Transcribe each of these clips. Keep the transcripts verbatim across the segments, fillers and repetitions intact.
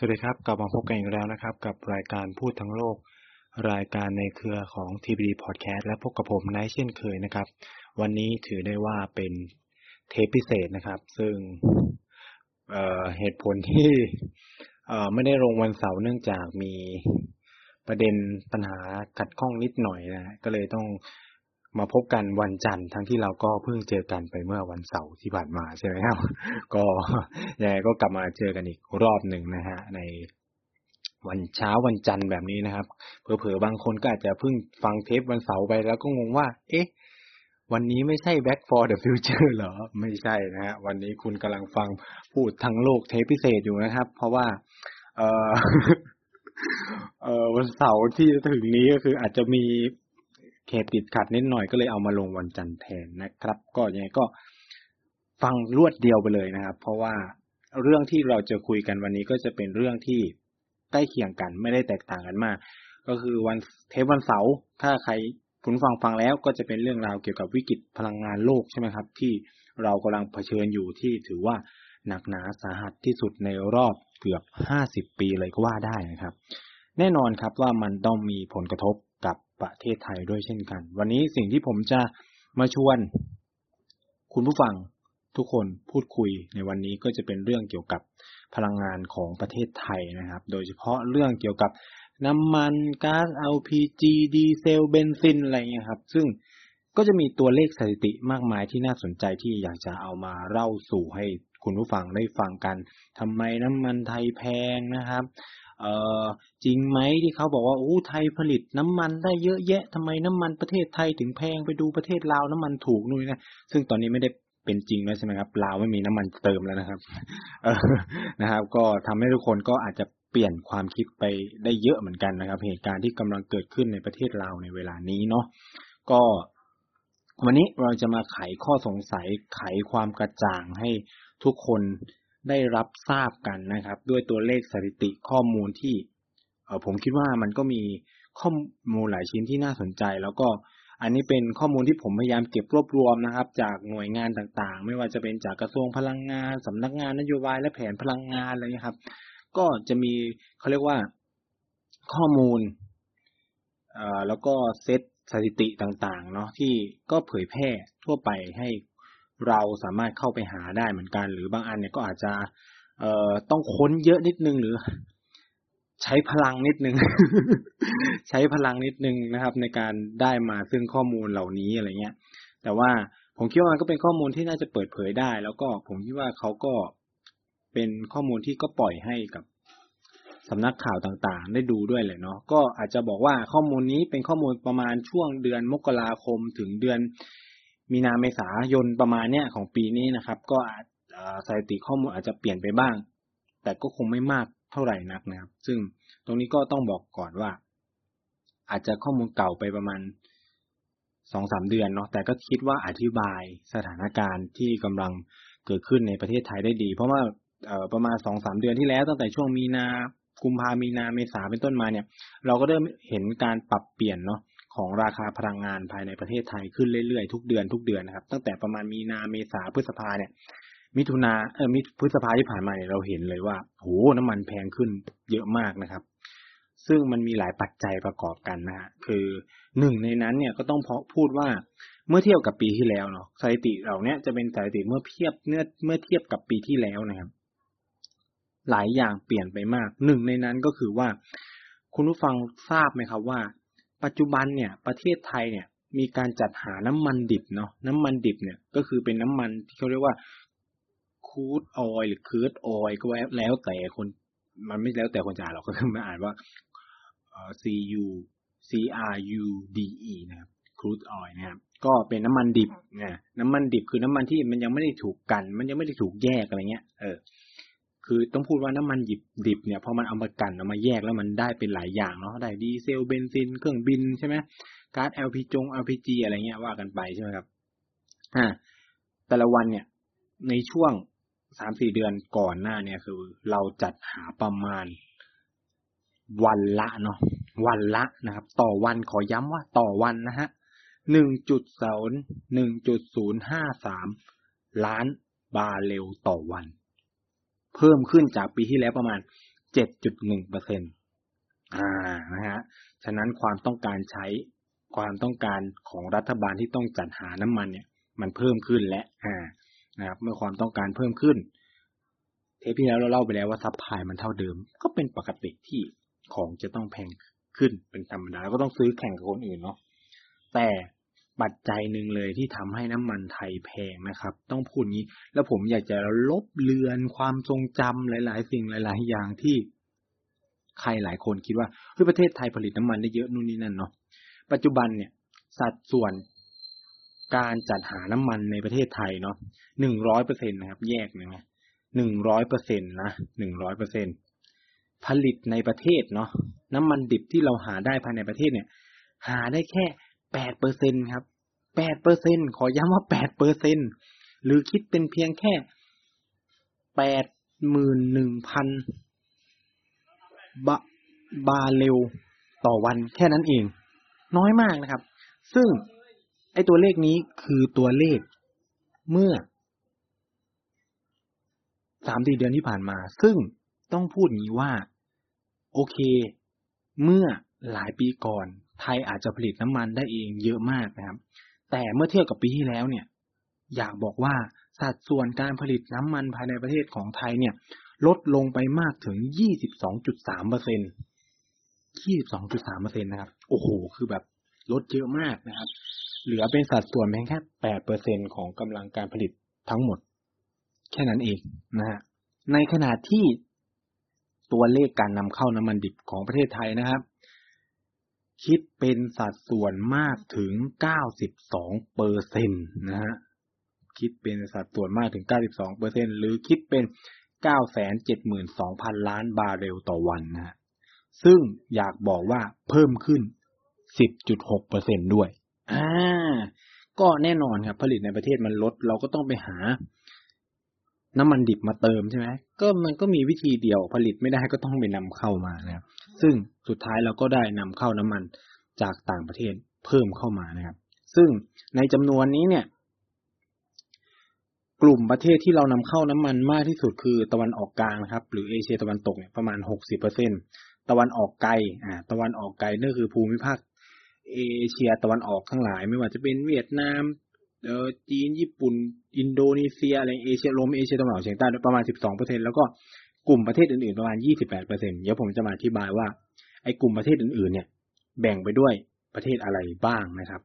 สวัสดีครับกลับมาพบกันอีกแล้วนะครับกับรายการพูดทั้งโลกรายการในเครือของ ที บี ดี Podcast และพบกับผมนายเช่นเคยนะครับวันนี้ถือได้ว่าเป็นเทปพิเศษนะครับซึ่ง เอ่อ เหตุผลที่ไม่ได้ลงวันเสาร์เนื่องจากมีประเด็นปัญหาขัดข้องนิดหน่อยนะก็เลยต้องมาพบกันวันจันทร์ทั้งที่เราก็เพิ่งเจอกันไปเมื่อวันเสาร์ที่ผ่านมาใช่ไหมครับ ก็ยังไงก็กลับมาเจอกันอีกรอบหนึ่งนะฮะในวันเช้าวันจันทร์แบบนี้นะครับเผลอๆบางคนก็อาจจะเพิ่งฟังเทปวันเสาร์ไปแล้วก็งงว่าเอ๊ะวันนี้ไม่ใช่ Back for the Future เหรอไม่ใช่นะฮะวันนี้คุณกำลังฟังพูดทั้งโลกเทปพิเศษอยู่นะครับเพราะว่าเอ่อ เอ่อวันเสาร์ที่จะถึงนี้ก็คืออาจจะมีเหตุติดขัดนิดหน่อยก็เลยเอามาลงวันจันทร์แทนนะครับก็ยังไงก็ฟังรวดเดียวไปเลยนะครับเพราะว่าเรื่องที่เราจะคุยกันวันนี้ก็จะเป็นเรื่องที่ใกล้เคียงกันไม่ได้แตกต่างกันมากก็คือวันเทปวันเสาร์ถ้าใครคุณฟังฟังแล้วก็จะเป็นเรื่องราวเกี่ยวกับวิกฤตพลังงานโลกใช่ไหมครับที่เรากำลังเผชิญอยู่ที่ถือว่าหนักหนาสาหัสที่สุดในรอบเกือบห้าสิบปีเลยก็ว่าได้นะครับแน่นอนครับว่ามันต้องมีผลกระทบกับประเทศไทยด้วยเช่นกันวันนี้สิ่งที่ผมจะมาชวนคุณผู้ฟังทุกคนพูดคุยในวันนี้ก็จะเป็นเรื่องเกี่ยวกับพลังงานของประเทศไทยนะครับโดยเฉพาะเรื่องเกี่ยวกับน้ำมันก๊าซ แอล พี จี ดีเซลเบนซินอะไรเงี้ยครับซึ่งก็จะมีตัวเลขสถิติมากมายที่น่าสนใจที่อยากจะเอามาเล่าสู่ให้คุณผู้ฟังได้ฟังกันทำไมน้ำมันไทยแพงนะครับเอ่อจริงไหมที่เขาบอกว่าโอ้ไทยผลิตน้ำมันได้เยอะแยะทำไมน้ำมันประเทศไทยถึงแพงไปดูประเทศลาวน้ำมันถูกนู่นนะซึ่งตอนนี้ไม่ได้เป็นจริงแล้วใช่ไหมครับลาวไม่มีน้ำมันเติมแล้วนะครับเออนะครับก็ทำให้ทุกคนก็อาจจะเปลี่ยนความคิดไปได้เยอะเหมือนกันนะครับเหตุการณ์ที่กำลังเกิดขึ้นในประเทศลาวในเวลานี้เนาะก็วันนี้เราจะมาไขข้อสงสัยไขความกระจ่างให้ทุกคนได้รับทราบกันนะครับด้วยตัวเลขสถิติข้อมูลที่เอ่อผมคิดว่ามันก็มีข้อมูลหลายชิ้นที่น่าสนใจแล้วก็อันนี้เป็นข้อมูลที่ผมพยายามเก็บรวบรวมนะครับจากหน่วยงานต่างๆไม่ว่าจะเป็นจากกระทรวงพลังงานสำนักงานนโยบายและแผนพลังงานอะไรนะครับก็จะมีเขาเรียกว่าข้อมูลเอ่อแล้วก็เซตสถิติต่างๆเนาะที่ก็เผยแพร่ทั่วไปให้เราสามารถเข้าไปหาได้เหมือนกันหรือบางอันเนี่ยก็อาจจะเอ่อต้องค้นเยอะนิดนึงหรือใช้พลังนิดนึง ใช้พลังนิดนึงนะครับในการได้มาซึ่งข้อมูลเหล่านี้อะไรเงี้ยแต่ว่าผมคิดว่ามันก็เป็นข้อมูลที่น่าจะเปิดเผยได้แล้วก็ผมคิดว่าเขาก็เป็นข้อมูลที่ก็ปล่อยให้กับสำนักข่าวต่างๆได้ดูด้วยเลยเนาะก็อาจจะบอกว่าข้อมูลนี้เป็นข้อมูลประมาณช่วงเดือนมกราคมถึงเดือนมีนาเมษายนประมาณเนี้ยของปีนี้นะครับก็อาจสถิติข้อมูลอาจจะเปลี่ยนไปบ้างแต่ก็คงไม่มากเท่าไหร่นักนะครับซึ่งตรงนี้ก็ต้องบอกก่อนว่าอาจจะข้อมูลเก่าไปประมาณ สองถึงสาม เดือนเนาะแต่ก็คิดว่าอธิบายสถานการณ์ที่กำลังเกิดขึ้นในประเทศไทยได้ดีเพราะว่าประมาณ สองถึงสาม เดือนที่แล้วตั้งแต่ช่วงมีนากุมภามีนาเมษาเป็นต้นมาเนี่ยเราก็เริ่มเห็นการปรับเปลี่ยนเนาะของราคาพลังงานภายในประเทศไทยขึ้นเรื่อยๆทุกเดือนทุกเดือนนะครับตั้งแต่ประมาณมีนาเมษาพฤษภาเนี่ยมิถุนาเอ่อมิพฤษภาที่ผ่านมาเนี่ยเราเห็นเลยว่าโหน้ำมันแพงขึ้นเยอะมากนะครับซึ่งมันมีหลายปัจจัยประกอบกันนะฮะคือหนึ่งในนั้นเนี่ยก็ต้องพูดว่าเมื่อเทียบกับปีที่แล้วเนาะสถิติเหล่านี้จะเป็นสถิติเมื่อเทียบเมื่อเมื่อเทียบกับปีที่แล้วนะครับหลายอย่างเปลี่ยนไปมากหนึ่งในนั้นก็คือว่าคุณผู้ฟังทราบไหมครับว่าปัจจุบันเนี่ยประเทศไทยเนี่ยมีการจัดหาน้ำมันดิบเนาะน้ำมันดิบเนี่ยก็คือเป็นน้ำมันที่เขาเรียกว่าคูดออยหรือเคิร์ดออยก็แล้วแต่คนมันไม่แล้วแต่คนจะอ่านหรอกก็คือมันอ่านว่า C U C R U D E นะครับคูดออยนะครับก็เป็นน้ำมันดิบนะน้ำมันดิบคือน้ำมันที่มันยังไม่ได้ถูกกันมันยังไม่ได้ถูกแยกอะไรเงี้ยเออคือต้องพูดว่าน้ำมันดิบดิบเนี่ยพอมันเอามากันเอามาแยกแล้วมันได้เป็นหลายอย่างเนาะได้ดีเซลเบนซินเครื่องบินใช่ไหมก๊าซ แอล พี จี แอล พี จี อะไรเงี้ยว่ากันไปใช่ไหมครับอ่าแต่ละวันเนี่ยในช่วง สามถึงสี่ เดือนก่อนหน้าเนี่ยคือเราจัดหาประมาณวันละเนาะวันละนะครับต่อวันขอย้ำว่าต่อวันนะฮะ หนึ่งจุดศูนย์ห้าสาม ล้านบาร์เรลต่อวันเพิ่มขึ้นจากปีที่แล้วประมาณ เจ็ดจุดหนึ่งเปอร์เซ็นต์ อ่านะฮะฉะนั้นความต้องการใช้ความต้องการของรัฐบาลที่ต้องจัดหาน้ำมันเนี่ยมันเพิ่มขึ้นและอ่านะครับเมื่อความต้องการเพิ่มขึ้นเทปที่แล้วเราเล่าไปแล้วว่าซัพพลายมันเท่าเดิมก็เป็นปกติที่ของจะต้องแพงขึ้นเป็นธรรมดาแล้วก็ต้องซื้อแข่งกับคนอื่นเนาะแต่ปัจจัยหนึ่งเลยที่ทำให้น้ำมันไทยแพงนะครับต้องพูดงี้แล้วผมอยากจะลบเลือนความทรงจำหลายๆสิ่งหลายๆอย่างที่ใครหลายคนคิดว่าเฮ้ยประเทศไทยผลิตน้ำมันได้เยอะนู่นนี่นั่นเนาะปัจจุบันเนี่ยสัดส่วนการจัดหาน้ำมันในประเทศไทยเนาะ หนึ่งร้อยเปอร์เซ็นต์ นะครับแยกนะมั้ย หนึ่งร้อยเปอร์เซ็นต์ นะ หนึ่งร้อยเปอร์เซ็นต์ ผลิตในประเทศเนาะน้ำมันดิบที่เราหาได้ภายในประเทศเนี่ยหาได้แค่ แปดเปอร์เซ็นต์ ครับ แปดเปอร์เซ็นต์ ขอย้ำว่า แปดเปอร์เซ็นต์ หรือคิดเป็นเพียงแค่ แปดหมื่นหนึ่งพัน บ, บาเรลต่อวันแค่นั้นเองน้อยมากนะครับซึ่งไอ้ตัวเลขนี้คือตัวเลขเมื่อ สามถึงสี่ เดือนที่ผ่านมาซึ่งต้องพูดงี้ว่าโอเคเมื่อหลายปีก่อนไทยอาจจะผลิตน้ำมันได้เองเยอะมากนะครับแต่เมื่อเทียบกับปีที่แล้วเนี่ยอยากบอกว่าสัดส่วนการผลิตน้ำมันภายในประเทศของไทยเนี่ยลดลงไปมากถึง ยี่สิบสองจุดสามเปอร์เซ็นต์ยี่สิบสองจุดสามเปอร์เซ็นต์ นะครับโอ้โหคือแบบลดเยอะมากนะครับเหลือเป็นสัดส่วนเพียงแค่ แปดเปอร์เซ็นต์ ของกำลังการผลิตทั้งหมดแค่นั้นเองนะฮะในขณะที่ตัวเลขการนำเข้าน้ำมันดิบของประเทศไทยนะครับคิดเป็นสัดส่วนมากถึง เก้าสิบสองเปอร์เซ็นต์ นะฮะคิดเป็นสัดส่วนมากถึง เก้าสิบสองเปอร์เซ็นต์ หรือคิดเป็น เก้าแสนเจ็ดหมื่นสองพัน ล้านบาเรลต่อวันนะฮะซึ่งอยากบอกว่าเพิ่มขึ้น สิบจุดหกเปอร์เซ็นต์ ด้วยอ่าก็แน่นอนครับผลิตในประเทศมันลดเราก็ต้องไปหาน้ำมันดิบมาเติมใช่ไหมก็มันก็มีวิธีเดียวผลิตไม่ได้ก็ต้องไปนำเข้ามานะครับซึ่งสุดท้ายเราก็ได้นำเข้าน้ำมันจากต่างประเทศเพิ่มเข้ามานะครับซึ่งในจำนวนนี้เนี่ยกลุ่มประเทศที่เรานำเข้าน้ำมันมากที่สุดคือตะวันออกกลางครับหรือเอเชียตะวันตกเนี่ยประมาณ หกสิบเปอร์เซ็นต์ตะวันออกไกลอ่าตะวันออกไกลนั่นคือภูมิภาคเอเชียตะวันออกทั้งหลายไม่ว่าจะเป็นเวียดนามเอ่อจีนญี่ปุ่นอินโดนีเซียอะไรเอเชียรวมเอเชียตะวันออกเฉียงใต้ประมาณ สิบสองเปอร์เซ็นต์ แล้วก็กลุ่มประเทศอื่นๆประมาณ ยี่สิบแปดเปอร์เซ็นต์ เดี๋ยวผมจะมาอธิบายว่าไอ้กลุ่มประเทศอื่นๆเนี่ยแบ่งไปด้วยประเทศอะไรบ้างนะครับ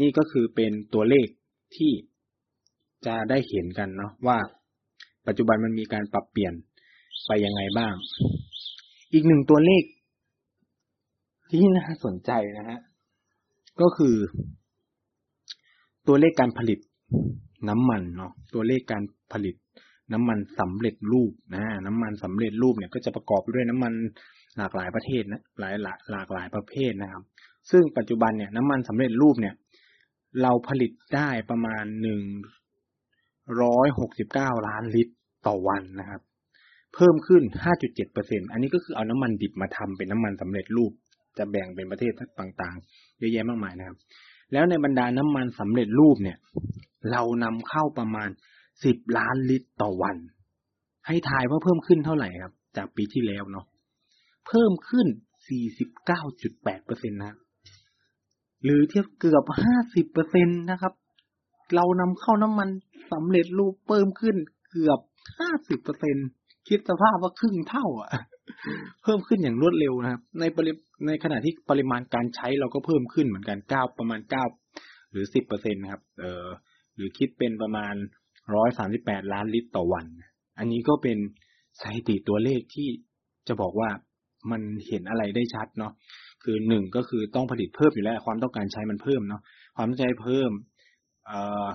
นี่ก็คือเป็นตัวเลขที่จะได้เห็นกันเนาะว่าปัจจุบันมันมีการปรับเปลี่ยนไปยังไงบ้างอีกหนึ่งตัวเลขที่น่าสนใจนะฮะก็คือตัวเลขการผลิตน้ำมันเนาะตัวเลขการผลิตน้ำมันสำเร็จรูปนะน้ำมันสำเร็จรูปเนี่ยก็จะประกอบไปด้วยน้ำมันหลากหลายประเทศนะหลายหลากหลากหลายประเภทนะครับซึ่งปัจจุบันเนี่ยน้ำมันสำเร็จรูปเนี่ยเราผลิตได้ประมาณหนึ่งร้อยหกสิบเก้าล้านลิตรต่อวันนะครับเพิ่มขึ้น ห้าจุดเจ็ดเปอร์เซ็นต์ อันนี้ก็คือเอาน้ำมันดิบมาทำเป็นน้ำมันสำเร็จรูปจะแบ่งเป็นประเทศต่างๆเยอะแยะมากมายนะครับแล้วในบรรดาน้ำมันสำเร็จรูปเนี่ยเรานำเข้าประมาณสิบล้านลิตรต่อวันให้ทายว่าเพิ่มขึ้นเท่าไหร่ครับจากปีที่แล้วเนาะเพิ่มขึ้น สี่สิบเก้าจุดแปดเปอร์เซ็นต์ นะหรือเทียบเกือบ ห้าสิบเปอร์เซ็นต์ นะครับเรานำเข้าน้ำมันสำเร็จรูปเพิ่มขึ้นเกือบ ห้าสิบเปอร์เซ็นต์คิดสภาพว่าครึ่งเท่าอ่ะเพิ่มขึ้นอย่างรวดเร็วนะครับในปริในขณะที่ปริมาณการใช้เราก็เพิ่มขึ้นเหมือนกันเก้าประมาณเก้าหรือ สิบเปอร์เซ็นต์ นะครับเอ่อหรือคิดเป็นประมาณหนึ่งร้อยสามสิบแปดล้านลิตรต่อวันอันนี้ก็เป็นสถิติตัวเลขที่จะบอกว่ามันเห็นอะไรได้ชัดเนาะคือหนึ่งก็คือต้องผลิตเพิ่มอยู่แล้วความต้องการใช้มันเพิ่มเนาะความต้องการใช้เพิ่มเอ่อ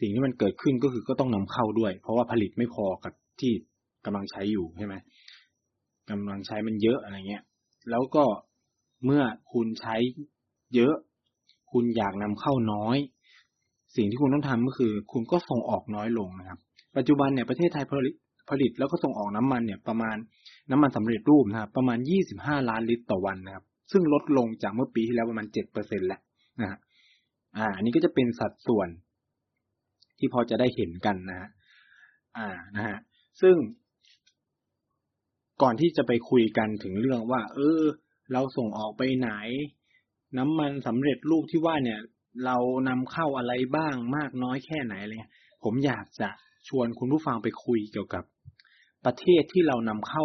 สิ่งที่มันเกิดขึ้นก็คือก็ต้องนำเข้าด้วยเพราะว่าผลิตไม่พอกับที่กำลังใช้อยู่ใช่ไหมกำลังใช้มันเยอะอะไรเงี้ยแล้วก็เมื่อคุณใช้เยอะคุณอยากนำเข้าน้อยสิ่งที่คุณต้องทำก็คือคุณก็ส่งออกน้อยลงนะครับปัจจุบันเนี่ยประเทศไทยผลิตผลิตแล้วก็ส่งออกน้ำมันเนี่ยประมาณน้ำมันสำเร็จรูปนะครับประมาณยี่สิบห้าล้านลิตรต่อวันนะครับซึ่งลดลงจากเมื่อปีที่แล้วประมาณ เจ็ดเปอร์เซ็นต์ แล้วนะฮะอ่าอันนี้ก็จะเป็นสัดส่วนที่พอจะได้เห็นกันนะฮะอ่านะฮะซึ่ง ก่อนที่จะไปคุยกันถึงเรื่องว่าเออเราส่งออกไปไหนน้ำมันสำเร็จรูปที่ว่าเนี่ยเรานำเข้าอะไรบ้างมากน้อยแค่ไหนอะไรเงี้ยผมอยากจะชวนคุณผู้ฟังไปคุยเกี่ยวกับประเทศที่เรานำเข้า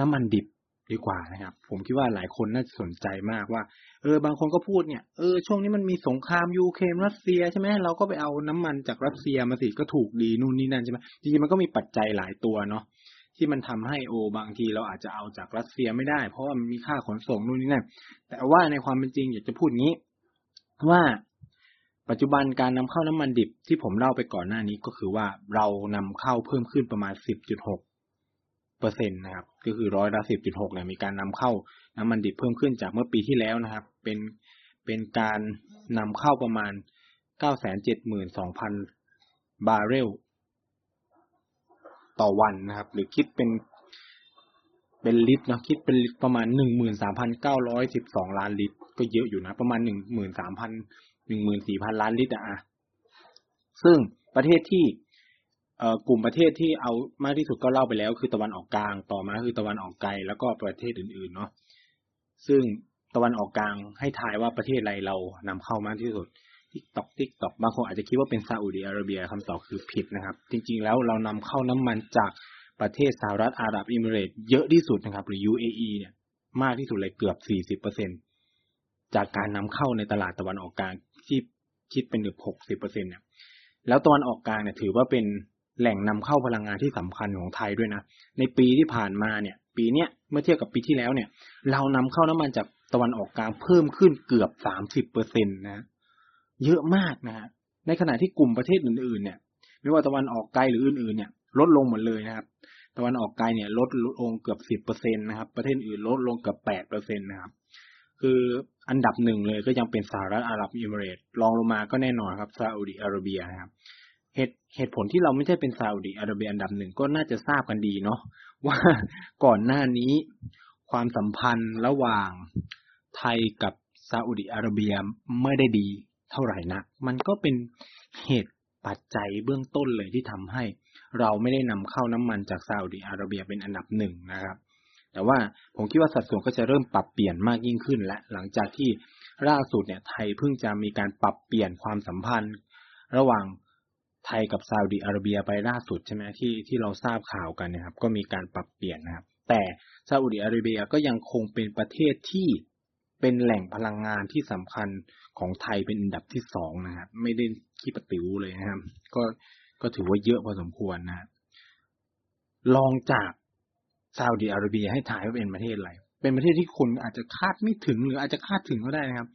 น้ำมันดิบดีกว่านะครับผมคิดว่าหลายคนน่าจะสนใจมากว่าเออบางคนก็พูดเนี่ยเออช่วงนี้มันมีสงครามยูเครนรัสเซียใช่ไหมเราก็ไปเอาน้ำมันจากรัสเซียมาสิก็ถูกดีนู่นนี่นั่นใช่ไหมจริงๆมันก็มีปัจจัยหลายตัวเนาะที่มันทำให้โอบางทีเราอาจจะเอาจากรัสเซียไม่ได้เพราะว่ามันมีค่าขนส่งนู่นนี่นั่นแต่ว่าในความเป็นจริงอยากจะพูดงี้ว่าปัจจุบันการนำเข้าน้ำมันดิบที่ผมเล่าไปก่อนหน้านี้ก็คือว่าเรานำเข้าเพิ่มขึ้นประมาณ สิบจุดหกเปอร์เซ็นต์ นะครับก็คือร้อยละ สิบจุดหก เนี่ยมีการนำเข้าน้ำมันดิบเพิ่มขึ้นจากเมื่อปีที่แล้วนะครับเป็นเป็นการนำเข้าประมาณ เก้าแสนเจ็ดหมื่นสองพัน บาร์เรลต่อวันนะครับหรือคิดเป็นเป็นลิตรเนาะคิดเป็นลิตรประมาณ หนึ่งหมื่นสามพันเก้าร้อยสิบสอง ล้านลิตรก็เยอะอยู่นะประมาณ หนึ่งหมื่นสามพัน หนึ่งหมื่นสี่พัน ล้านลิตรอ่ะซึ่งประเทศที่เอ่อกลุ่มประเทศที่เอามากที่สุดก็เล่าไปแล้วคือตะวันออกกลางต่อมาคือตะวันออกไกลแล้วก็ประเทศอื่นๆเนาะซึ่งตะวันออกกลางให้ทายว่าประเทศอะไรเรานำเข้ามากที่สุด TikTok TikTok บางคนอาจจะคิดว่าเป็นซาอุดิอาระเบียคำตอบคือผิดนะครับจริงๆแล้วเรานำเข้าน้ำมันจากประเทศสหรัฐอาหรับเอมิเรตส์เยอะที่สุดนะครับหรือ ยู เอ อี เนี่ยมากที่สุดเลยเกือบ สี่สิบเปอร์เซ็นต์ จากการนำเข้าในตลาดตะวันออกกลางที่คิดเป็นเกือบ หกสิบเปอร์เซ็นต์ เนี่ยแล้วตะวันออกกลางเนี่ยถือว่าเป็นแหล่งนำเข้าพลังงานที่สำคัญของไทยด้วยนะในปีที่ผ่านมาเนี่ยปีเนี้ยเมื่อเทียบกับปีที่แล้วเนี่ยเรานำเข้าน้ำมันจากตะวันออกกลางเพิ่มขึ้นเกือบ สามสิบเปอร์เซ็นต์ นะเยอะมากนะฮะในขณะที่กลุ่มประเทศอื่นๆเนี่ยไม่ว่าตะวันออกไกลหรืออื่นๆเนี่ยลดลงหมดเลยนะครับตะวันออกไกลเนี่ยลดลงเกือบ สิบเปอร์เซ็นต์ นะครับประเทศอื่นลดลงเกือบ แปดเปอร์เซ็นต์ นะครับคืออันดับหนึ่งเลยก็ยังเป็นสหรัฐอาหรับเอมิเรตส์รองลงมาก็แน่นอนครับซาอุดิอาระเบียนะครับเหตุเหตุผลที่เราไม่ใช่เป็นซาอุดิอาระเบียอันดับหนึ่งก็น่าจะทราบกันดีเนาะว่าก่อนหน้านี้ความสัมพันธ์ระหว่างไทยกับซาอุดิอาระเบียไม่ได้ดีเท่าไหร่นักมันก็เป็นเหตุปัจจัยเบื้องต้นเลยที่ทำให้เราไม่ได้นำเข้าน้ำมันจากซาอุดิอาระเบียเป็นอันดับหนึ่งนะครับแต่ว่าผมคิดว่าสัดส่วนก็จะเริ่มปรับเปลี่ยนมากยิ่งขึ้นและหลังจากที่ล่าสุดเนี่ยไทยเพิ่งจะมีการปรับเปลี่ยนความสัมพันธ์ระหว่างไทยกับซาอุดิอาระเบียไปล่าสุดใช่ไหมที่ที่เราทราบข่าวกันนะครับก็มีการปรับเปลี่ยนนะครับแต่ซาอุดิอาระเบียก็ยังคงเป็นประเทศที่เป็นแหล่งพลังงานที่สำคัญของไทยเป็นอันดับที่สองนะครับไม่ได้ขี้ปะติ๋วเลยนะครับก็ก็ถือว่าเยอะพอสมควรนะลองจากซาอุดิอาระเบียให้ถ่ายว่าเป็นประเทศอะไรเป็นประเทศที่คนอาจจะคาดไม่ถึงหรืออาจจะคาดถึงก็ได้นะครับ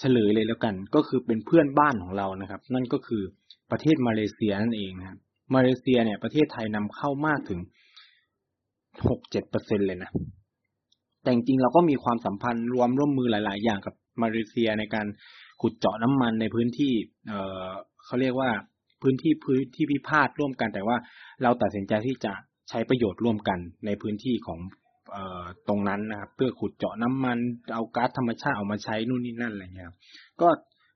เฉลยเลยแล้วกันก็คือเป็นเพื่อนบ้านของเรานะครับนั่นก็คือประเทศมาเลเซียนั่นเองนะครับมาเลเซียเนี่ยประเทศไทยนำเข้ามากถึง หกถึงเจ็ดเปอร์เซ็นต์ เลยนะแต่จริงๆเราก็มีความสัมพันธ์รวมร่วมมือหลายๆอย่างกับมาเลเซียในการขุดเจาะน้ำมันในพื้นที่เอ่อเขาเรียกว่าพื้นที่พื้นที่พิพาทร่วมกันแต่ว่าเราตัดสินใจที่จะใช้ประโยชน์ร่วมกันในพื้นที่ของเอ่อตรงนั้นนะครับเพื่อขุดเจาะน้ำมันเอาก๊าซธรรมชาติออกมาใช้นู่นนี่นั่นอะไรเงี้ยครับก็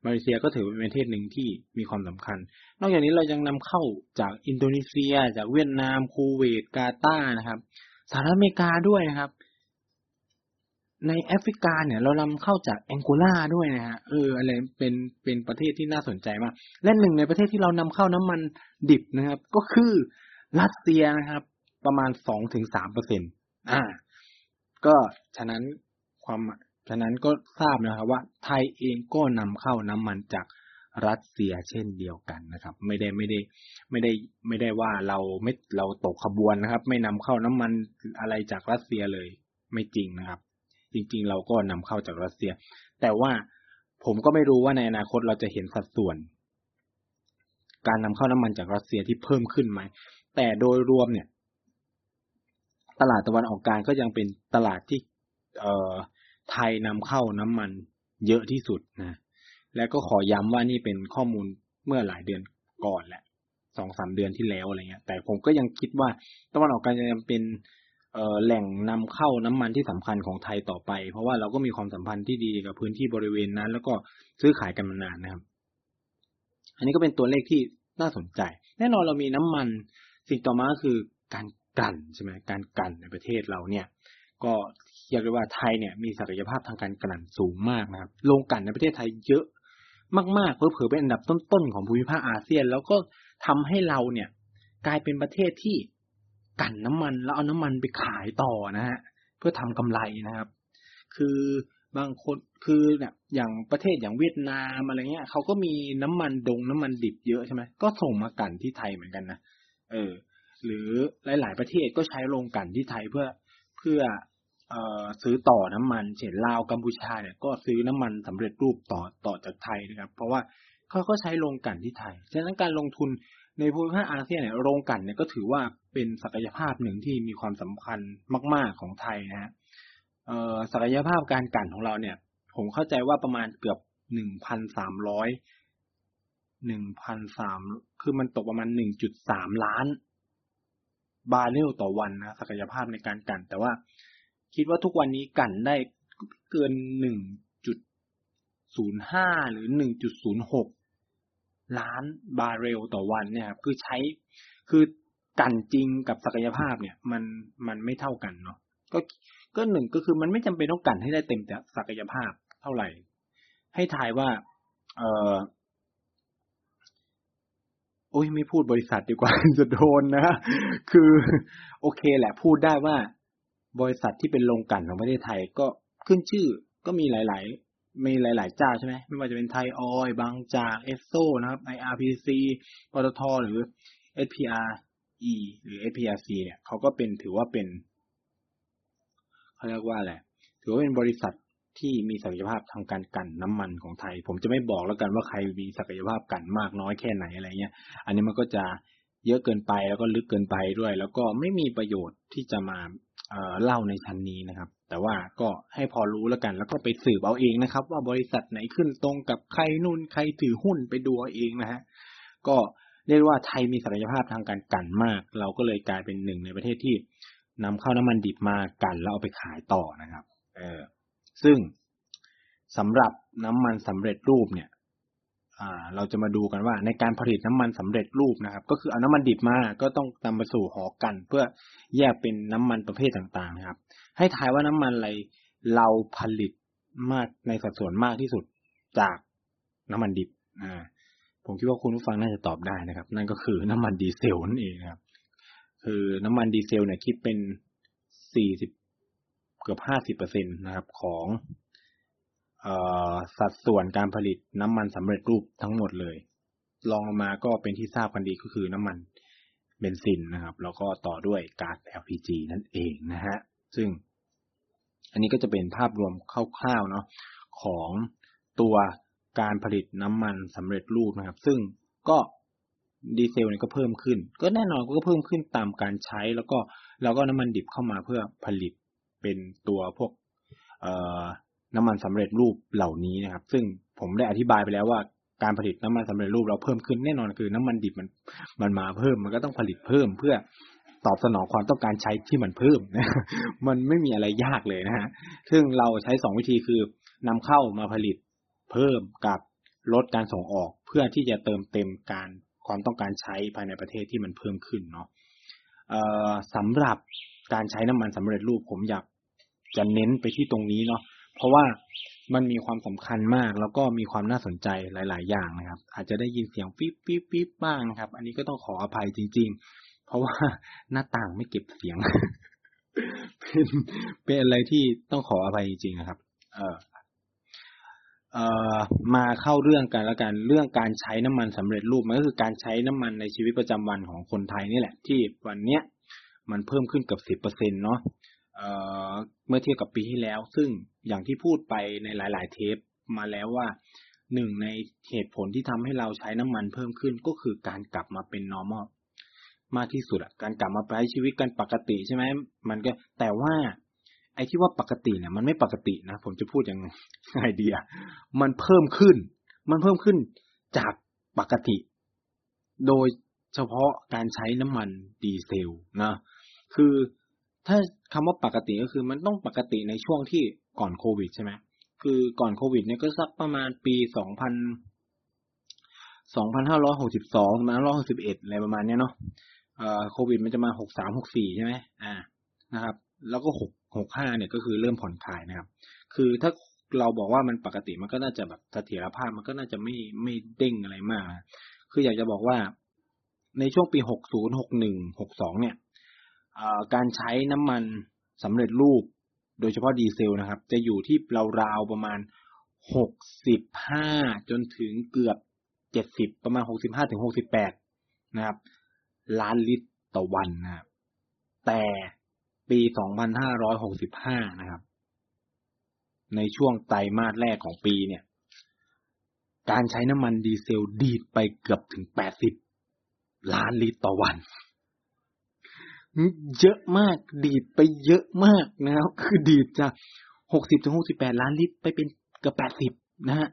มาเลเซียก็ถือเป็นประเทศหนึ่งที่มีความสำคัญนอกจากนี้เรายังนำเข้าจากอินโดนีเซียจากเวียดนามคูเวตกาตาร์นะครับสหรัฐอเมริกาด้วยนะครับในแอฟริกาเนี่ยเรานำเข้าจากแองโกลาด้วยนะฮะเอออะไรเป็นเป็นประเทศที่น่าสนใจมากและหนึ่งในประเทศที่เรานำเข้าน้ำมันดิบนะครับก็คือรัสเซียนะครับประมาณ สองถึงสามเปอร์เซ็นต์ อ่าก็ฉะนั้นความฉะนั้นก็ทราบนะครับว่าไทยเองก็นำเข้าน้ำมันจากรัสเซียเช่นเดียวกันนะครับไม่ได้ไม่ได้ไม่ได้ไม่ได้ว่าเราไม่เราตกขบวนนะครับไม่นำเข้าน้ำมันอะไรจากรัสเซียเลยไม่จริงนะครับจริงๆเราก็นำเข้าจากรัสเซียแต่ว่าผมก็ไม่รู้ว่าในอนาคตเราจะเห็นสัดส่วนการนำเข้าน้ำมันจากรัสเซียที่เพิ่มขึ้นไหมแต่โดยรวมเนี่ยตลาดตะวันออกกลางก็ยังเป็นตลาดที่เอ่อไทยนำเข้าน้ำมันเยอะที่สุดนะและก็ขอย้ำว่านี่เป็นข้อมูลเมื่อหลายเดือนก่อนแหละ สองถึงสาม เดือนที่แล้วอะไรเงี้ยแต่ผมก็ยังคิดว่าตะวันออกกลางยังเป็นแหล่งนำเข้าน้ำมันที่สำคัญของไทยต่อไปเพราะว่าเราก็มีความสัมพันธ์ที่ดีกับพื้นที่บริเวณนั้นแล้วก็ซื้อขายกันมานานนะครับอันนี้ก็เป็นตัวเลขที่น่าสนใจแน่นอนเรามีน้ำมันสิ่งต่อมาคือ การกันใช่ไหมการกันในประเทศเราเนี่ยก็เรียกได้ว่าไทยเนี่ยมีศักยภาพทางการกลั่นสูงมากนะครับโรงกลั่นในประเทศไทยเยอะมากๆเพิ่มเป็นอันดับต้นๆของภูมิภาคอาเซียนแล้วก็ทำให้เราเนี่ยกลายเป็นประเทศที่กลั่นน้ำมันแล้วเอาน้ำมันไปขายต่อนะฮะเพื่อทำกำไรนะครับคือบางคนคือเนี่ยอย่างประเทศอย่างเวียดนามอะไรเงี้ยเขาก็มีน้ำมันดงน้ำมันดิบเยอะใช่ไหมก็ส่งมากันที่ไทยเหมือนกันนะเออหรือหลายๆประเทศก็ใช้โรงกลั่นที่ไทยเพื่อเพื่อเอ่อซื้อต่อน้ำมันเช่นลาวกัมพูชาเนี่ยก็ซื้อน้ำมันสำเร็จรูปต่อต่อจากไทยนะครับเพราะว่าเขาก็ใช้โรงกลั่นที่ไทยฉะนั้นการลงทุนในภูมิภาคอาเซียนเนี่ยโรงกลั่นเนี่ยก็ถือว่าเป็นศักยภาพหนึ่งที่มีความสำคัญมากๆของไทยนะฮะเอ่อศักยภาพการกลั่นของเราเนี่ยผมเข้าใจว่าประมาณเกือบ หนึ่งพันสามร้อย หนึ่งพันสามร้อย คือมันตกประมาณ หนึ่งจุดสาม ล้านบาร์เรลต่อวันนะศักยภาพในการกลั่นแต่ว่าคิดว่าทุกวันนี้กลั่นได้เกิน หนึ่งจุดศูนย์ห้า หรือ หนึ่งจุดศูนย์หก ล้านบาร์เรลต่อวันเนี่ยครับคือใช้คือกลั่นจริงกับศักยภาพเนี่ยมันมันไม่เท่ากันเนาะก็ก็หนึ่งก็คือมันไม่จำเป็นต้องกลั่นให้ได้เต็มแต่ศักยภาพเท่าไหร่ให้ทายว่าเออโอ้ยไม่พูดบริษัทดีกว่าจะโดนนะคือโอเคแหละพูดได้ว่าบริษัทที่เป็นโรงกลั่นของประเทศไทยก็ขึ้นชื่อก็มีหลายๆมีหลายๆเจ้าใช่ไหมไม่ว่าจะเป็นไทยออยล์บางจากเอสโซนะครับ ไอ อาร์ พี ซี ปตท.หรือ เอส พี อาร์ อี หรือ เอส พี อาร์ ซี เนี่ยเขาก็เป็นถือว่าเป็นเขาเรียกว่าอะไรถือว่าเป็นบริษัทที่มีศักยภาพทางการกลั่นน้ำมันของไทยผมจะไม่บอกแล้วกันว่าใครมีศักยภาพกลั่นมากน้อยแค่ไหนอะไรเงี้ยอันนี้มันก็จะเยอะเกินไปแล้วก็ลึกเกินไปด้วยแล้วก็ไม่มีประโยชน์ที่จะมาเอ่อเล่าในชั้นนี้นะครับแต่ว่าก็ให้พอรู้แล้วกันแล้วก็ไปสืบเอาเองนะครับว่าบริษัทไหนขึ้นตรงกับใครนู่นใครถือหุ้นไปดูเอาเองนะฮะก็เรียกว่าไทยมีศักยภาพทางการกลั่นมากเราก็เลยกลายเป็นหนึ่งในประเทศที่นำเข้าน้ำมันดิบมากันแล้วเอาไปขายต่อนะครับเออซึ่งสำหรับน้ำมันสำเร็จรูปเนี่ยอ่าเราจะมาดูกันว่าในการผลิตน้ำมันสำเร็จรูปนะครับก็คือเอาน้ำมันดิบมาก็ต้องนำไปสู่หอกันเพื่อแยกเป็นน้ำมันประเภทต่างๆนะครับให้ทายว่าน้ำมันอะไรเราผลิตมากในสัดส่วนมากที่สุดจากน้ำมันดิบอ่าผมคิดว่าคุณผู้ฟังน่าจะตอบได้นะครับนั่นก็คือน้ำมันดีเซลนั่นเองนะครับคือน้ำมันดีเซลเนี่ยคิดเป็นสี่สิบเกือบ ห้าสิบเปอร์เซ็นต์ นะครับของเอ่อสัดส่วนการผลิตน้ำมันสำเร็จรูปทั้งหมดเลยรองลงมาก็เป็นที่ทราบกันดีก็คือน้ำมันเบนซินนะครับแล้วก็ต่อด้วยก๊าซ แอล พี จี นั่นเองนะฮะซึ่งอันนี้ก็จะเป็นภาพรวมคร่าวๆเนาะของตัวการผลิตน้ำมันสำเร็จรูปนะครับซึ่งก็ดีเซลเนี่ยก็เพิ่มขึ้นก็แน่นอนก็เพิ่มขึ้นตามการใช้แล้วก็แล้วก็น้ำมันดิบเข้ามาเพื่อผลิตเป็นตัวพวกน้ำมันสำเร็จรูปเหล่านี้นะครับซึ่งผมได้อธิบายไปแล้วว่าการผลิตน้ำมันสำเร็จรูปเราเพิ่มขึ้นแน่นอนคือน้ำมันดิบมันมันมาเพิ่มมันก็ต้องผลิตเพิ่มเพื่อตอบสนองความต้องการใช้ที่มันเพิ่มนะมันไม่มีอะไรยากเลยนะฮะซึ่งเราใช้สองวิธีคือนำเข้ามาผลิตเพิ่มกับลดการส่งออกเพื่อที่จะเติมเต็มการความต้องการใช้ภายในประเทศที่มันเพิ่มขึ้นเนาะสำหรับการใช้น้ำมันสำเร็จรูปผมอยากจะเน้นไปที่ตรงนี้เนาะเพราะว่ามันมีความสำคัญมากแล้วก็มีความน่าสนใจหลายๆอย่างนะครับอาจจะได้ยินเสียงปิ๊บปิ๊บปิ๊บบ้างนะครับอันนี้ก็ต้องขออภัยจริงๆเพราะว่าหน้าต่างไม่เก็บเสียง เป็นเป็นอะไรที่ต้องขออภัยจริงๆนะครับเออเอ่อมาเข้าเรื่องกันแล้วกันเรื่องการใช้น้ำมันสำเร็จรูปมันก็คือการใช้น้ำมันในชีวิตประจำวันของคนไทยนี่แหละที่วันเนี้ยมันเพิ่มขึ้นเกือบ สิบเปอร์เซ็นต์ เนาะเอ่อเมื่อเทียบกับปีที่แล้วซึ่งอย่างที่พูดไปในหลายๆเทปมาแล้วว่าหนึ่งในเหตุผลที่ทำให้เราใช้น้ำมันเพิ่มขึ้นก็คือการกลับมาเป็น normal มากที่สุดอะการกลับมาใช้ชีวิตกันปกติใช่ไหมมันก็แต่ว่าไอ้ที่ว่าปกติเนี่ยมันไม่ปกตินะผมจะพูดยังไงดีอ่ะมันเพิ่มขึ้นมันเพิ่มขึ้นจากปกติโดยเฉพาะการใช้น้ำมันดีเซลนะคือถ้าคำว่าปกติก็คือมันต้องปกติในช่วงที่ก่อนโควิดใช่ไหมคือก่อนโควิดเนี่ยก็สักประมาณปีสองพัน สองพันห้าร้อยหกสิบสอง สองพันห้าร้อยหกสิบเอ็ดอะไรประมาณเนี้ยเนาะ โควิดมันจะมาหกสามหกสี่ใช่ไหมอ่านะครับแล้วก็หกหกห้าเนี่ยก็คือเริ่มผ่อนคลายนะครับคือถ้าเราบอกว่ามันปกติมันก็น่าจะแบบเสถียรภาพมันก็น่าจะไม่ไม่เด้งอะไรมากนะคืออยากจะบอกว่าในช่วงปีหกศูนย์หกหนึ่งหกสองเนี่ยการใช้น้ำมันสำเร็จรูปโดยเฉพาะดีเซลนะครับจะอยู่ที่ราวๆประมาณหกสิบห้าจนถึงเกือบเจ็ดสิบประมาณหกสิบห้าถึงหกสิบแปดนะครับล้านลิตรต่อวันนะครับแต่ปีสองพันห้าร้อยหกสิบห้านะครับในช่วงไตรมาสแรกของปีเนี่ยการใช้น้ำมันดีเซลดีดไปเกือบถึงแปดสิบล้านลิตรต่อวันเยอะมากดีดไปเยอะมากนะครับคือดีดจากหกสิบถึงหกสิบแปดล้านลิตรไปเป็นเกือบแปดสิบนะฮะ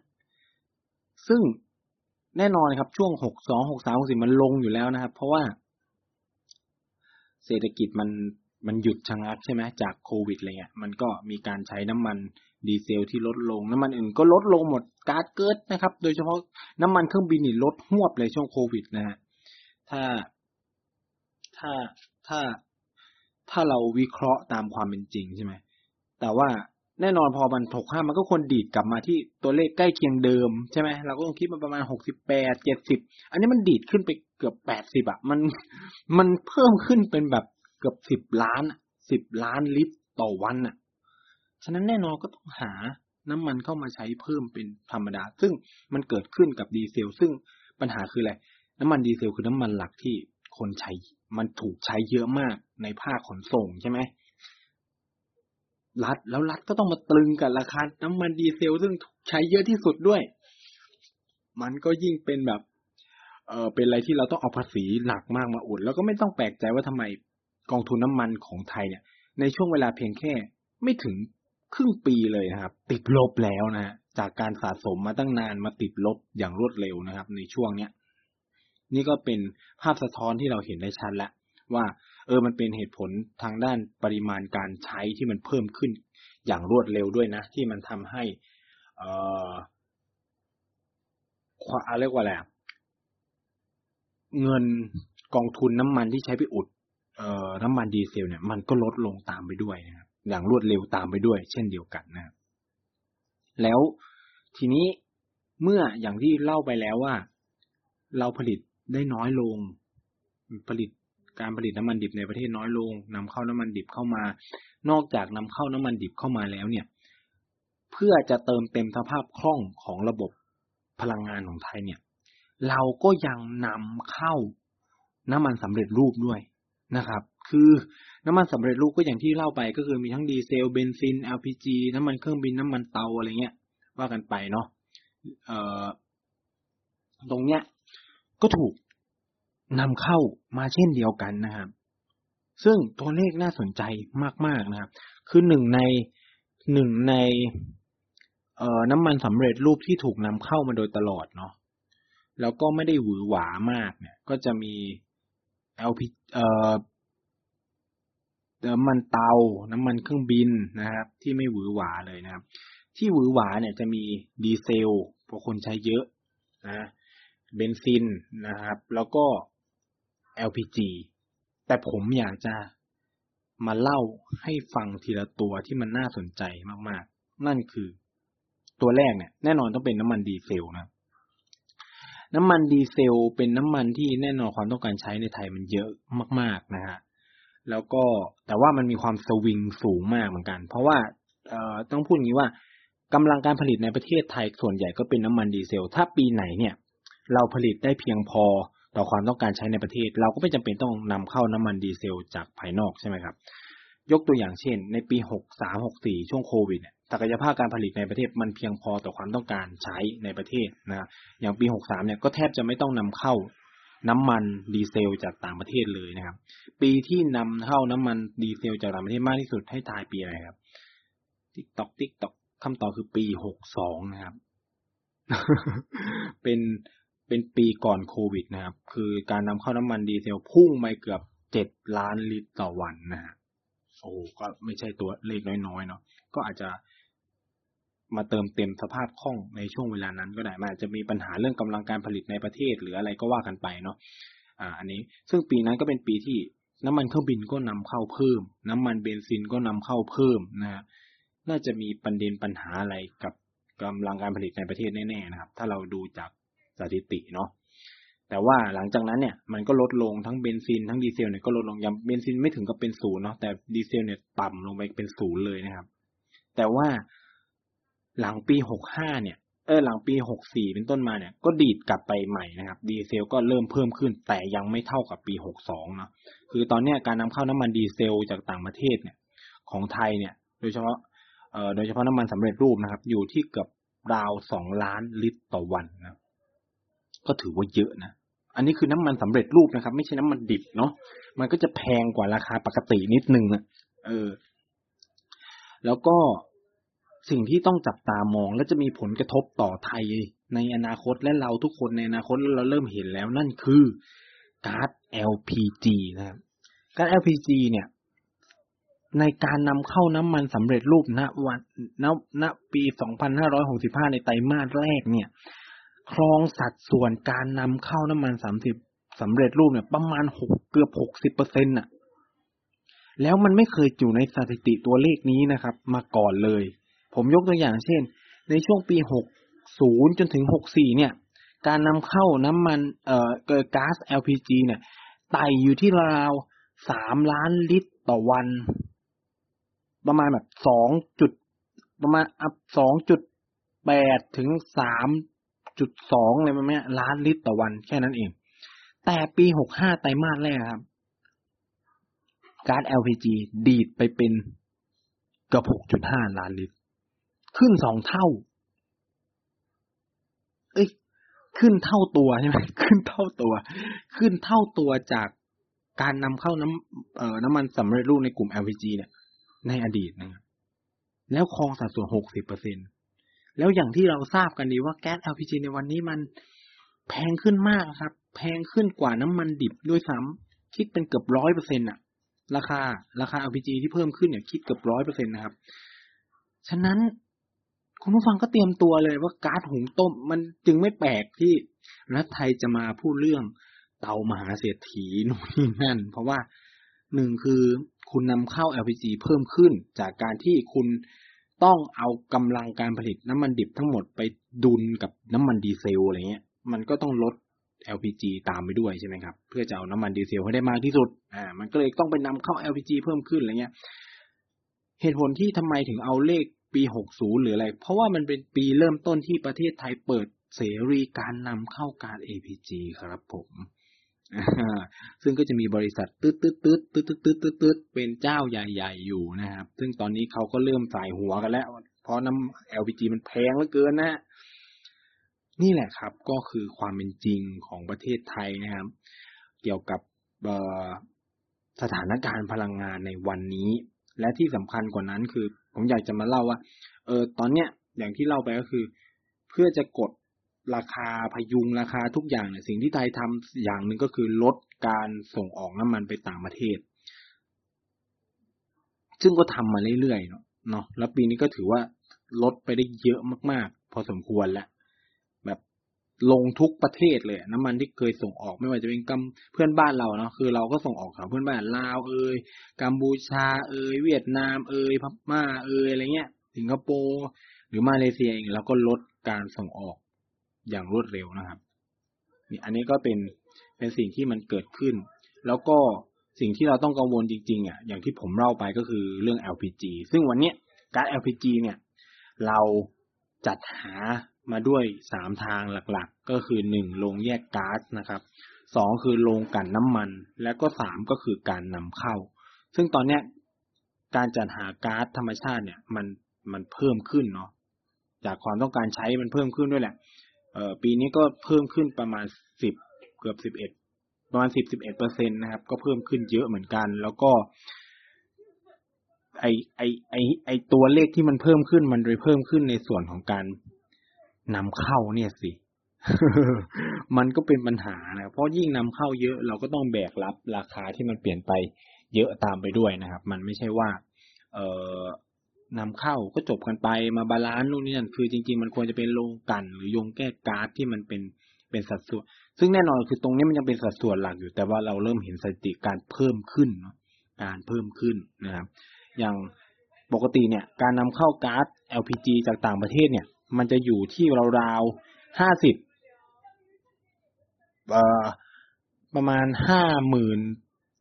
ซึ่งแน่นอนครับช่วงหกสองหกสามหกสี่มันลงอยู่แล้วนะครับเพราะว่าเศรษฐกิจมันมันหยุดชะงักใช่ไหมจากโควิดอะไรเงี้ยมันก็มีการใช้น้ำมันดีเซลที่ลดลงน้ำมันอื่นก็ลดลงหมดก๊าซเกิดนะครับโดยเฉพาะน้ำมันเครื่องบินนี่ลดหวบเลยช่วงโควิดนะฮะถ้าถ้าถ้าถ้าเราวิเคราะห์ตามความเป็นจริงใช่ไหมแต่ว่าแน่นอนพอมันถกห้ามันก็ควรดีดกลับมาที่ตัวเลขใกล้เคียงเดิมใช่ไหมเราก็ต้องคิดมันประมาณหกสิบแปดเจ็ดสิบอันนี้มันดีดขึ้นไปเกือบแปดสิบอ่ะมันมันเพิ่มขึ้นเป็นแบบเกือบสิบล้านสิบล้านลิตรต่อวันอ่ะฉะนั้นแน่นอนก็ต้องหาน้ำมันเข้ามาใช้เพิ่มเป็นธรรมดาซึ่งมันเกิดขึ้นกับดีเซลซึ่งปัญหาคืออะไรน้ำมันดีเซลคือน้ำมันหลักที่คนใช้มันถูกใช้เยอะมากในภาคขนส่งใช่ไหมรัฐแล้วรัฐก็ต้องมาตรึงกับราคาน้ำมันดีเซลซึ่งถูกใช้เยอะที่สุดด้วยมันก็ยิ่งเป็นแบบเออเป็นอะไรที่เราต้องเอาภาษีหนักมากมาอุดแล้วก็ไม่ต้องแปลกใจว่าทำไมกองทุนน้ำมันของไทยเนี่ยในช่วงเวลาเพียงแค่ไม่ถึงครึ่งปีเลยนะครับติดลบแล้วนะฮะจากการสะสมมาตั้งนานมาติดลบอย่างรวดเร็วนะครับในช่วงเนี้ยนี่ก็เป็นภาพสะท้อนที่เราเห็นได้ชัดแล้วว่าเออมันเป็นเหตุผลทางด้านปริมาณการใช้ที่มันเพิ่มขึ้นอย่างรวดเร็วด้วยนะที่มันทำให้เอ่ออะไรกว่าแหละเงินกองทุนน้ำมันที่ใช้ไปอุดเอ่อน้ำมันดีเซลเนี่ยมันก็ลดลงตามไปด้วยนะครับอย่างรวดเร็วตามไปด้วยเช่นเดียวกันนะแล้วทีนี้เมื่ออย่างที่เล่าไปแล้วว่าเราผลิตได้น้อยลงผลิตการผลิตน้ำมันดิบในประเทศน้อยลงนำเข้าน้ำมันดิบเข้ามานอกจากนำเข้าน้ำมันดิบเข้ามาแล้วเนี่ยเพื่อจะเติมเต็มสภาพคล่องของระบบพลังงานของไทยเนี่ยเราก็ยังนำเข้าน้ำมันสำเร็จรูปด้วยนะครับคือน้ำมันสำเร็จรูปก็อย่างที่เล่าไปก็คือมีทั้งดีเซลเบนซิน แอล พี จี น้ำมันเครื่องบินน้ำมันเตาอะไรเงี้ยว่ากันไปเนาะเอ่อตรงเนี้ยก็ถูกนำเข้ามาเช่นเดียวกันนะครับซึ่งตัวเลขน่าสนใจมากๆนะครับคือหนึ่งในหนึ่งในเอ่อน้ำมันสำเร็จรูปที่ถูกนำเข้ามาโดยตลอดเนาะแล้วก็ไม่ได้หวือหวามากเนี่ยก็จะมี แอล พี เอ่อน้ำมันเตาน้ำมันเครื่องบินนะครับที่ไม่หวือหวาเลยนะครับที่หวือหวาเนี่ยจะมีดีเซลเพราะคนใช้เยอะนะเบนซินนะครับแล้วก็ แอล พี จี แต่ผมอยากจะมาเล่าให้ฟังทีละตัวที่มันน่าสนใจมากๆนั่นคือตัวแรกเนี่ยแน่นอนต้องเป็นน้ำมันดีเซลนะน้ำมันดีเซลเป็นน้ำมันที่แน่นอนความต้องการใช้ในไทยมันเยอะมากๆนะฮะแล้วก็แต่ว่ามันมีความสวิงสูงมากเหมือนกันเพราะว่าเอ่อต้องพูดอย่างนี้ว่ากำลังการผลิตในประเทศไทยส่วนใหญ่ก็เป็นน้ำมันดีเซลถ้าปีไหนเนี่ยเราผลิตได้เพียงพอต่อความต้องการใช้ในประเทศเราก็ไม่จำเป็นต้องนำเข้าน้ำมันดีเซลจากภายนอกใช่ไหมครับยกตัวอย่างเช่นในปีหกสาม หกสี่ช่วงโควิดศักยภาพการผลิตในประเทศมันเพียงพอต่อความต้องการใช้ในประเทศนะอย่างปีหกสามเนี่ยก็แทบจะไม่ต้องนำเข้าน้ำมันดีเซลจากต่างประเทศเลยนะครับปีที่นำเข้าน้ำมันดีเซลจากต่างประเทศมากที่สุดให้ทายปีอะไรครับติ๊กต๊อกติ๊กต๊อกคำตอบคือปีหกสองนะครับ เป็นเป็นปีก่อนโควิดนะครับคือการนำเข้าน้ำมันดีเซลพุ่งไปเกือบเจ็ดล้านลิตรต่อวันนะฮะโอ้ก็ไม่ใช่ตัวเลขน้อยๆเนาะก็อาจจะมาเติมเต็มสภาพคล่องในช่วงเวลานั้นก็ได้มันอาจจะมีปัญหาเรื่องกำลังการผลิตในประเทศหรืออะไรก็ว่ากันไปเนาะ อ่าอันนี้ซึ่งปีนั้นก็เป็นปีที่น้ำมันเครื่องบินก็นำเข้าเพิ่มน้ำมันเบนซินก็นำเข้าเพิ่มนะฮะน่าจะมีประเด็นปัญหาอะไรกับกำลังการผลิตในประเทศแน่ๆนะครับถ้าเราดูจากสถิติเนาะแต่ว่าหลังจากนั้นเนี่ยมันก็ลดลงทั้งเบนซินทั้งดีเซลเนี่ยก็ลดลงอย่างเบนซินไม่ถึงกับเป็นศูนย์เนาะแต่ดีเซลเนี่ยต่ำลงไปเป็นศูนย์เลยนะครับแต่ว่าหลังปีหกสิบห้าเนี่ยเออหลังปีหกสิบสี่เป็นต้นมาเนี่ยก็ดีดกลับไปใหม่นะครับดีเซลก็เริ่มเพิ่มขึ้นแต่ยังไม่เท่ากับปีหกสิบสองนะคือตอนนี้การนำเข้าน้ำมันดีเซลจากต่างประเทศเนี่ยของไทยเนี่ยโดยเฉพาะเอ่อโดยเฉพาะน้ำมันสำเร็จรูปนะครับอยู่ที่เกือบราวสองล้านลิตรต่อวันนะก็ถือว่าเยอะนะอันนี้คือน้ำมันสำเร็จรูปนะครับไม่ใช่น้ำมันดิบเนาะมันก็จะแพงกว่าราคาปกตินิดนึงนะเออแล้วก็สิ่งที่ต้องจับตามองและจะมีผลกระทบต่อไทยในอนาคตและเราทุกคนในอนาคตเราเริ่มเห็นแล้วนั่นคือก๊าซ แอล พี จี นะครับก๊าซ แอล พี จี เนี่ยในการนำเข้าน้ำมันสำเร็จรูปณวันณณปีสองพันห้าร้อยหกสิบห้าในไตรมาสแรกเนี่ยครองสัดส่วนการนำเข้าน้ำมันสำเร็จรูปเนี่ยประมาณหกเกือบ หกสิบเปอร์เซ็นต์ น่ะแล้วมันไม่เคยอยู่ในสถิติตัวเลขนี้นะครับมาก่อนเลยผมยกตัวอย่างเช่นในช่วงปีหกสิบจนถึงหกสิบสี่เนี่ยการนำเข้าน้ำมันเอ่อก๊าซ แอล พี จี เนี่ยไต่อยู่ที่ราวสามล้านลิตรต่อวันประมาณแบบสองประมาณอัพ สองจุดแปด ถึง สามจุดสอง อะไรประมาณล้านลิตรต่อวันแค่นั้นเองแต่ปีหกสิบห้าไตรมาสแรกครับก๊าซ แอล พี จี ดีดไปเป็นเกือบ หกจุดห้าล้านลิตรขึ้นสองเท่าเอ้ยขึ้นเท่าตัวใช่ไหมขึ้นเท่าตัวขึ้นเท่าตัวจากการนำเข้าน้ำเอ่อน้ำมันสำเร็จรูปในกลุ่ม แอล พี จี เนี่ยในอดีตนะครับแล้วครองสัดส่วน หกสิบเปอร์เซ็นต์ แล้วอย่างที่เราทราบกันดีว่าแก๊ส แอล พี จี ในวันนี้มันแพงขึ้นมากครับแพงขึ้นกว่าน้ำมันดิบด้วยซ้ำคิดเป็นเกือบ ร้อยเปอร์เซ็นต์ น่ะราคาราคา แอล พี จี ที่เพิ่มขึ้นเนี่ยคิดเกือบ ร้อยเปอร์เซ็นต์ นะครับฉะนั้นคุณผู้ฟังก็เตรียมตัวเลยว่าก๊าซหุงต้มมันจึงไม่แปลกที่รัฐไทยจะมาพูดเรื่องเตามหาเศรษฐีนู่นนี่นั่นเพราะว่าหนึ่งคือคุณนำเข้า แอล พี จี เพิ่มขึ้นจากการที่คุณต้องเอากำลังการผลิตน้ำมันดิบทั้งหมดไปดุลกับน้ำมันดีเซลอะไรเงี้ยมันก็ต้องลด แอล พี จี ตามไปด้วยใช่ไหมครับเพื่อจะเอาน้ำมันดีเซลให้ได้มากที่สุดอ่ามันก็เลยต้องไปนำเข้า แอล พี จี เพิ่มขึ้นอะไรเงี้ยเหตุผลที่ทำไมถึงเอาเลขปีหกสิบหรืออะไรเพราะว่ามันเป็นปีเริ่มต้นที่ประเทศไทยเปิดเสรีการนำเข้าการ เอ พี จี ครับผมซึ่งก็จะมีบริษัทตึ๊ดตึ๊ดตึ๊ดตึ๊ดตึ๊ดตึ๊ดตึ๊ดเป็นเจ้าใหญ่ๆอยู่นะครับซึ่งตอนนี้เขาก็เริ่มใส่หัวกันแล้วเพราะน้ำ แอล พี จี มันแพงเหลือเกินนะนี่แหละครับก็คือความเป็นจริงของประเทศไทยนะครับเกี่ยวกับสถานการณ์พลังงานในวันนี้และที่สำคัญกว่านั้นคือผมอยากจะมาเล่าว่าเออตอนเนี้ยอย่างที่เล่าไปก็คือเพื่อจะกดราคาพยุงราคาทุกอย่างเนี่ยสิ่งที่ไทยทำอย่างหนึ่งก็คือลดการส่งออกน้ำมันไปต่างประเทศซึ่งก็ทำมาเรื่อยๆเนาะแล้วปีนี้ก็ถือว่าลดไปได้เยอะมากๆพอสมควรแล้วแบบลงทุกประเทศเลยน้ำมันที่เคยส่งออกไม่ว่าจะเป็นกัมเพื่อนบ้านเราเนาะคือเราก็ส่งออกกับเพื่อนบ้านลาวเอ่ยกัมพูชาเอ่ยเวียดนามเอ่ยพม่าเอ่ยอะไรเงี้ยสิงคโปร์หรือมาเลเซียเองเราก็ลดการส่งออกอย่างรวดเร็วนะครับนี่อันนี้ก็เป็นเป็นสิ่งที่มันเกิดขึ้นแล้วก็สิ่งที่เราต้องกังวลจริงๆอ่ะอย่างที่ผมเล่าไปก็คือเรื่อง แอล พี จี ซึ่งวันนี้ก๊าซ แอล พี จี เนี่ยเราจัดหามาด้วยสามทางหลักๆก็คือหนึ่งโรงแยกก๊าซนะครับสองคือโรงกลั่นน้ำมันและก็สามก็คือการนำเข้าซึ่งตอนเนี้ยการจัดหาก๊าซธรรมชาติเนี่ยมันมันเพิ่มขึ้นเนาะจากความต้องการใช้มันเพิ่มขึ้นด้วยแหละเอ่อปีนี้ก็เพิ่มขึ้นประมาณสิบเกือบสิบเอ็ดประมาณสิบ สิบเอ็ดเปอร์เซ็นต์ นะครับก็เพิ่มขึ้นเยอะเหมือนกันแล้วก็ไอไอไอไอตัวเลขที่มันเพิ่มขึ้นมันเลยเพิ่มขึ้นในส่วนของการนำเข้าเนี่ยสิ มันก็เป็นปัญหานะเพราะยิ่งนำเข้าเยอะเราก็ต้องแบกรับราคาที่มันเปลี่ยนไปเยอะตามไปด้วยนะครับมันไม่ใช่ว่าเอ่อนำเข้าก็จบกันไปมาบาลานซ์นู่นนี่นั่นคือจริงๆมันควรจะเป็นโรงกลั่นหรือโรงแก้ก๊าซที่มันเป็น เป็นสัดส่วนซึ่งแน่นอนคือตรงนี้มันยังเป็นสัดส่วนหลักอยู่แต่ว่าเราเริ่มเห็นสถิติการเพิ่มขึ้นการเพิ่มขึ้นนะครับอย่างปกติเนี่ยการนำเข้าก๊าซ แอล พี จี จากต่างประเทศเนี่ยมันจะอยู่ที่ราวๆห้าสิบประมาณห้าหมื่น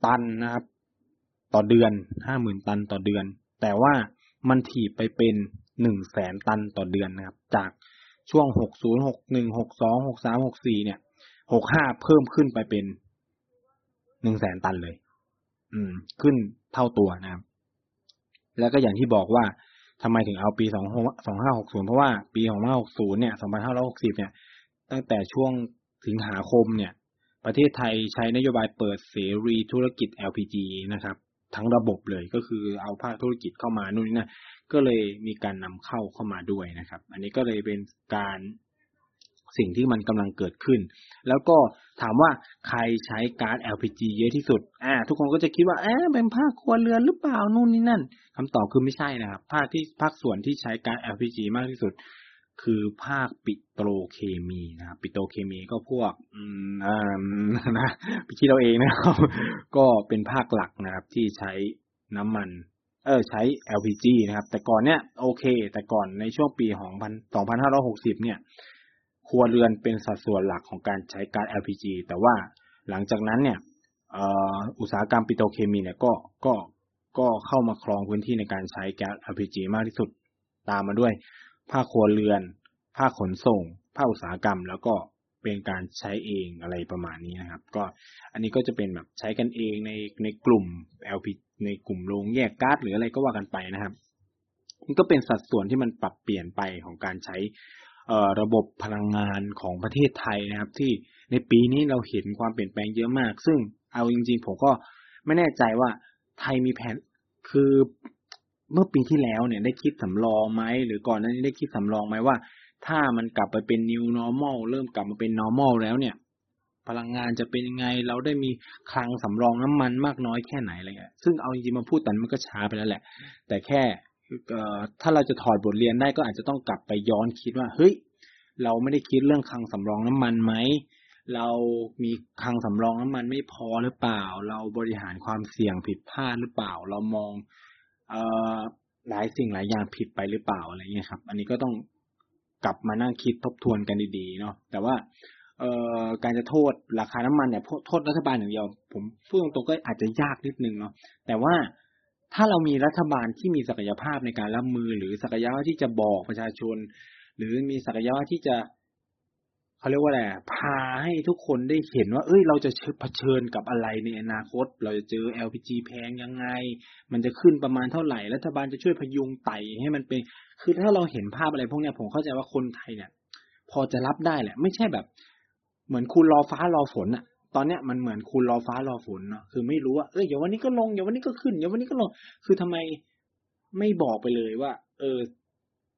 ตันนะครับต่อเดือนห้าหมื่นตันต่อเดือนแต่ว่ามันถีบไปเป็นหนึ่งแสนตันต่อเดือนนะครับจากช่วงหกศูนย์หกหนึ่งหกสองหกสามหกสี่เนี่ยหกห้าเพิ่มขึ้นไปเป็นหนึ่งแสนตันเลยอืมขึ้นเท่าตัวนะครับแล้วก็อย่างที่บอกว่าทำไมถึงเอาปีสองพันห้าร้อยหกสิบเพราะว่าปีสองพันห้าร้อยหกสิบเนี่ยสองพันห้าร้อยหกสิบเนี่ยตั้งแต่ช่วงสิงหาคมเนี่ยประเทศไทยใช้นโยบายเปิดเสรีธุรกิจ แอล พี จี นะครับทั้งระบบเลยก็คือเอาภาคธุรกิจเข้ามานู่นนี่นะก็เลยมีการนำเข้าเข้ามาด้วยนะครับอันนี้ก็เลยเป็นการสิ่งที่มันกำลังเกิดขึ้นแล้วก็ถามว่าใครใช้ก๊าซ แอล พี จี เยอะที่สุดอ่าทุกคนก็จะคิดว่าเอ๊ะเป็นภาคครัวเรือนหรือเปล่านู่นนี่นั่นคำตอบคือไม่ใช่นะครับภาคที่ภาคส่วนที่ใช้ก๊าซ แอล พี จี มากที่สุดคือภาคปิโตรเคมีนะครับปิโตรเคมีก็พวกอืมอ่านะไปคิดเราเองนะครับ ก็เป็นภาคหลักนะครับที่ใช้น้ำมันเออใช้ แอล พี จี นะครับแต่ก่อนเนี้ยโอเคแต่ก่อนในช่วงปีสองพันห้าร้อยหกสิบเนี่ยครัวเรือนเป็นสัดส่วนหลักของการใช้ก๊าซ แอล พี จี แต่ว่าหลังจากนั้นเนี่ยเอ่ออุตสาหกรรมปิโตรเคมีเนี่ยก็ก็ก็เข้ามาครองพื้นที่ในการใช้ก๊าซ แอล พี จี มากที่สุดตามมาด้วยภาคครัวเรือนภาคขนส่งภาคอุตสาหกรรมแล้วก็เป็นการใช้เองอะไรประมาณนี้นะครับก็อันนี้ก็จะเป็นแบบใช้กันเองในในกลุ่ม แอล พี จี ในกลุ่มโรงแยกก๊าซหรืออะไรก็ว่ากันไปนะครับมันก็เป็นสัดส่วนที่มันปรับเปลี่ยนไปของการใช้ระบบพลังงานของประเทศไทยนะครับที่ในปีนี้เราเห็นความเปลี่ยนแปลงเยอะมากซึ่งเอาจริงๆผมก็ไม่แน่ใจว่าไทยมีแผนคือเมื่อปีที่แล้วเนี่ยได้คิดสำรองไหมหรือก่อนหน้านี้ได้คิดสำรองไหมว่าถ้ามันกลับไปเป็น new normal เริ่มกลับมาเป็น normal แล้วเนี่ยพลังงานจะเป็นยังไงเราได้มีคลังสำรองน้ำมันมากน้อยแค่ไหนอะไรเงี้ยซึ่งเอาจริงๆมาพูดตันมันก็ช้าไปแล้วแหละแต่แค่ถ้าเราจะถอดบทเรียนได้ก็อาจจะต้องกลับไปย้อนคิดว่าเฮ้ยเราไม่ได้คิดเรื่องคลังสำรองน้ำมันไหมเรามีคลังสำรองน้ำมันไม่พอหรือเปล่าเราบริหารความเสี่ยงผิดพลาดหรือเปล่าเรามองหลายสิ่งหลายอย่างผิดไปหรือเปล่าอะไรเงี้ยครับอันนี้ก็ต้องกลับมานั่งคิดทบทวนกันดีๆเนาะแต่ว่าการจะโทษราคาน้ำมันเนี่ยโทษรัฐบาลอย่างเดียวผมพูดตรงๆก็อาจจะยากนิดนึงเนาะแต่ว่าถ้าเรามีรัฐบาลที่มีศักยภาพในการรับมือหรือศักยภาพที่จะบอกประชาชนหรือมีศักยภาพที่จะเขาเรียกว่าอะไรพาให้ทุกคนได้เห็นว่าเอ้ยเราจะเผชิญกับอะไรในอนาคตเราจะเจอ แอล พี จี แพงยังไงมันจะขึ้นประมาณเท่าไหร่รัฐบาลจะช่วยพยุงไต่ให้มันเป็นคือถ้าเราเห็นภาพอะไรพวกนี้ผมเข้าใจว่าคนไทยเนี่ยพอจะรับได้แหละไม่ใช่แบบเหมือนคุณรอฟ้ารอฝนอะตอนเนี้ยมันเหมือนคุณรอฟ้ารอฝนเนาะคือไม่รู้ว่าเอ้ยเดี๋ยววันนี้ก็ลงเดี๋ยววันนี้ก็ขึ้นเดี๋ยววันนี้ก็ลงคือทำไมไม่บอกไปเลยว่าเออ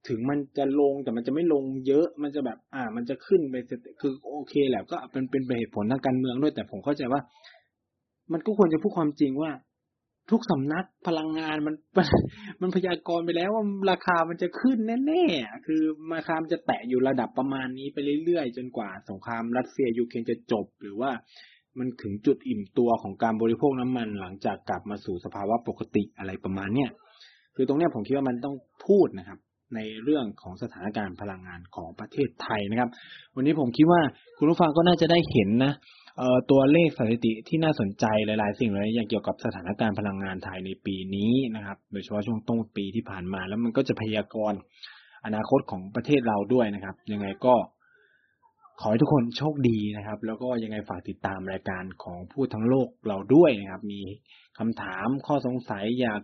ถึงมันจะลงแต่มันจะไม่ลงเยอะมันจะแบบอ่ามันจะขึ้นไปคือโอเคแหละก็เป็นเป็นเหตุผลทางการเมืองด้วยแต่ผมเข้าใจว่ามันก็ควรจะพูดความจริงว่าทุกสำนักพลังงานมันมันพยากรณ์ไปแล้วว่าราคามันจะขึ้นแน่ๆคือราคามันจะแตะอยู่ระดับประมาณนี้ไปเรื่อยๆจนกว่าสงครามรัสเซียยูเครนจะจบหรือว่ามันถึงจุดอิ่มตัวของการบริโภคน้ำมันหลังจากกลับมาสู่สภาวะปกติอะไรประมาณเนี้ยคือตรงเนี้ยผมคิดว่ามันต้องพูดนะครับในเรื่องของสถานการณ์พลังงานของประเทศไทยนะครับวันนี้ผมคิดว่าคุณผู้ฟังก็น่าจะได้เห็นนะเอ่อตัวเลขสถิติที่น่าสนใจหลายๆสิ่งหลายอย่างเกี่ยวกับสถานการณ์พลังงานไทยในปีนี้นะครับโดยเฉพาะช่วงต้นปีที่ผ่านมาแล้วมันก็จะพยากรณ์อนาคตของประเทศเราด้วยนะครับยังไงก็ขอให้ทุกคนโชคดีนะครับแล้วก็ยังไงฝากติดตามรายการของพูดทั้งโลกเราด้วยนะครับมีคำถามข้อสงสัยอยาก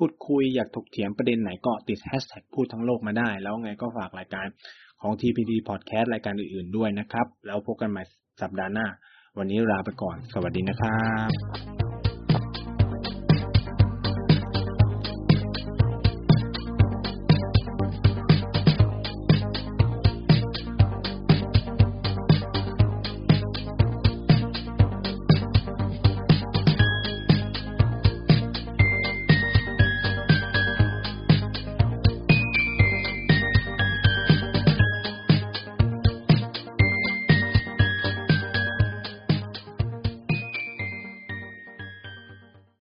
พูดคุยอยากถกเถียงประเด็นไหนก็ติดแฮชแท็กพูดทั้งโลกมาได้แล้วไงก็ฝากรายการของ ที พี ดี Podcast รายการอื่นๆด้วยนะครับแล้วพบกันใหม่สัปดาห์หน้าวันนี้ลาไปก่อนสวัสดีนะครับ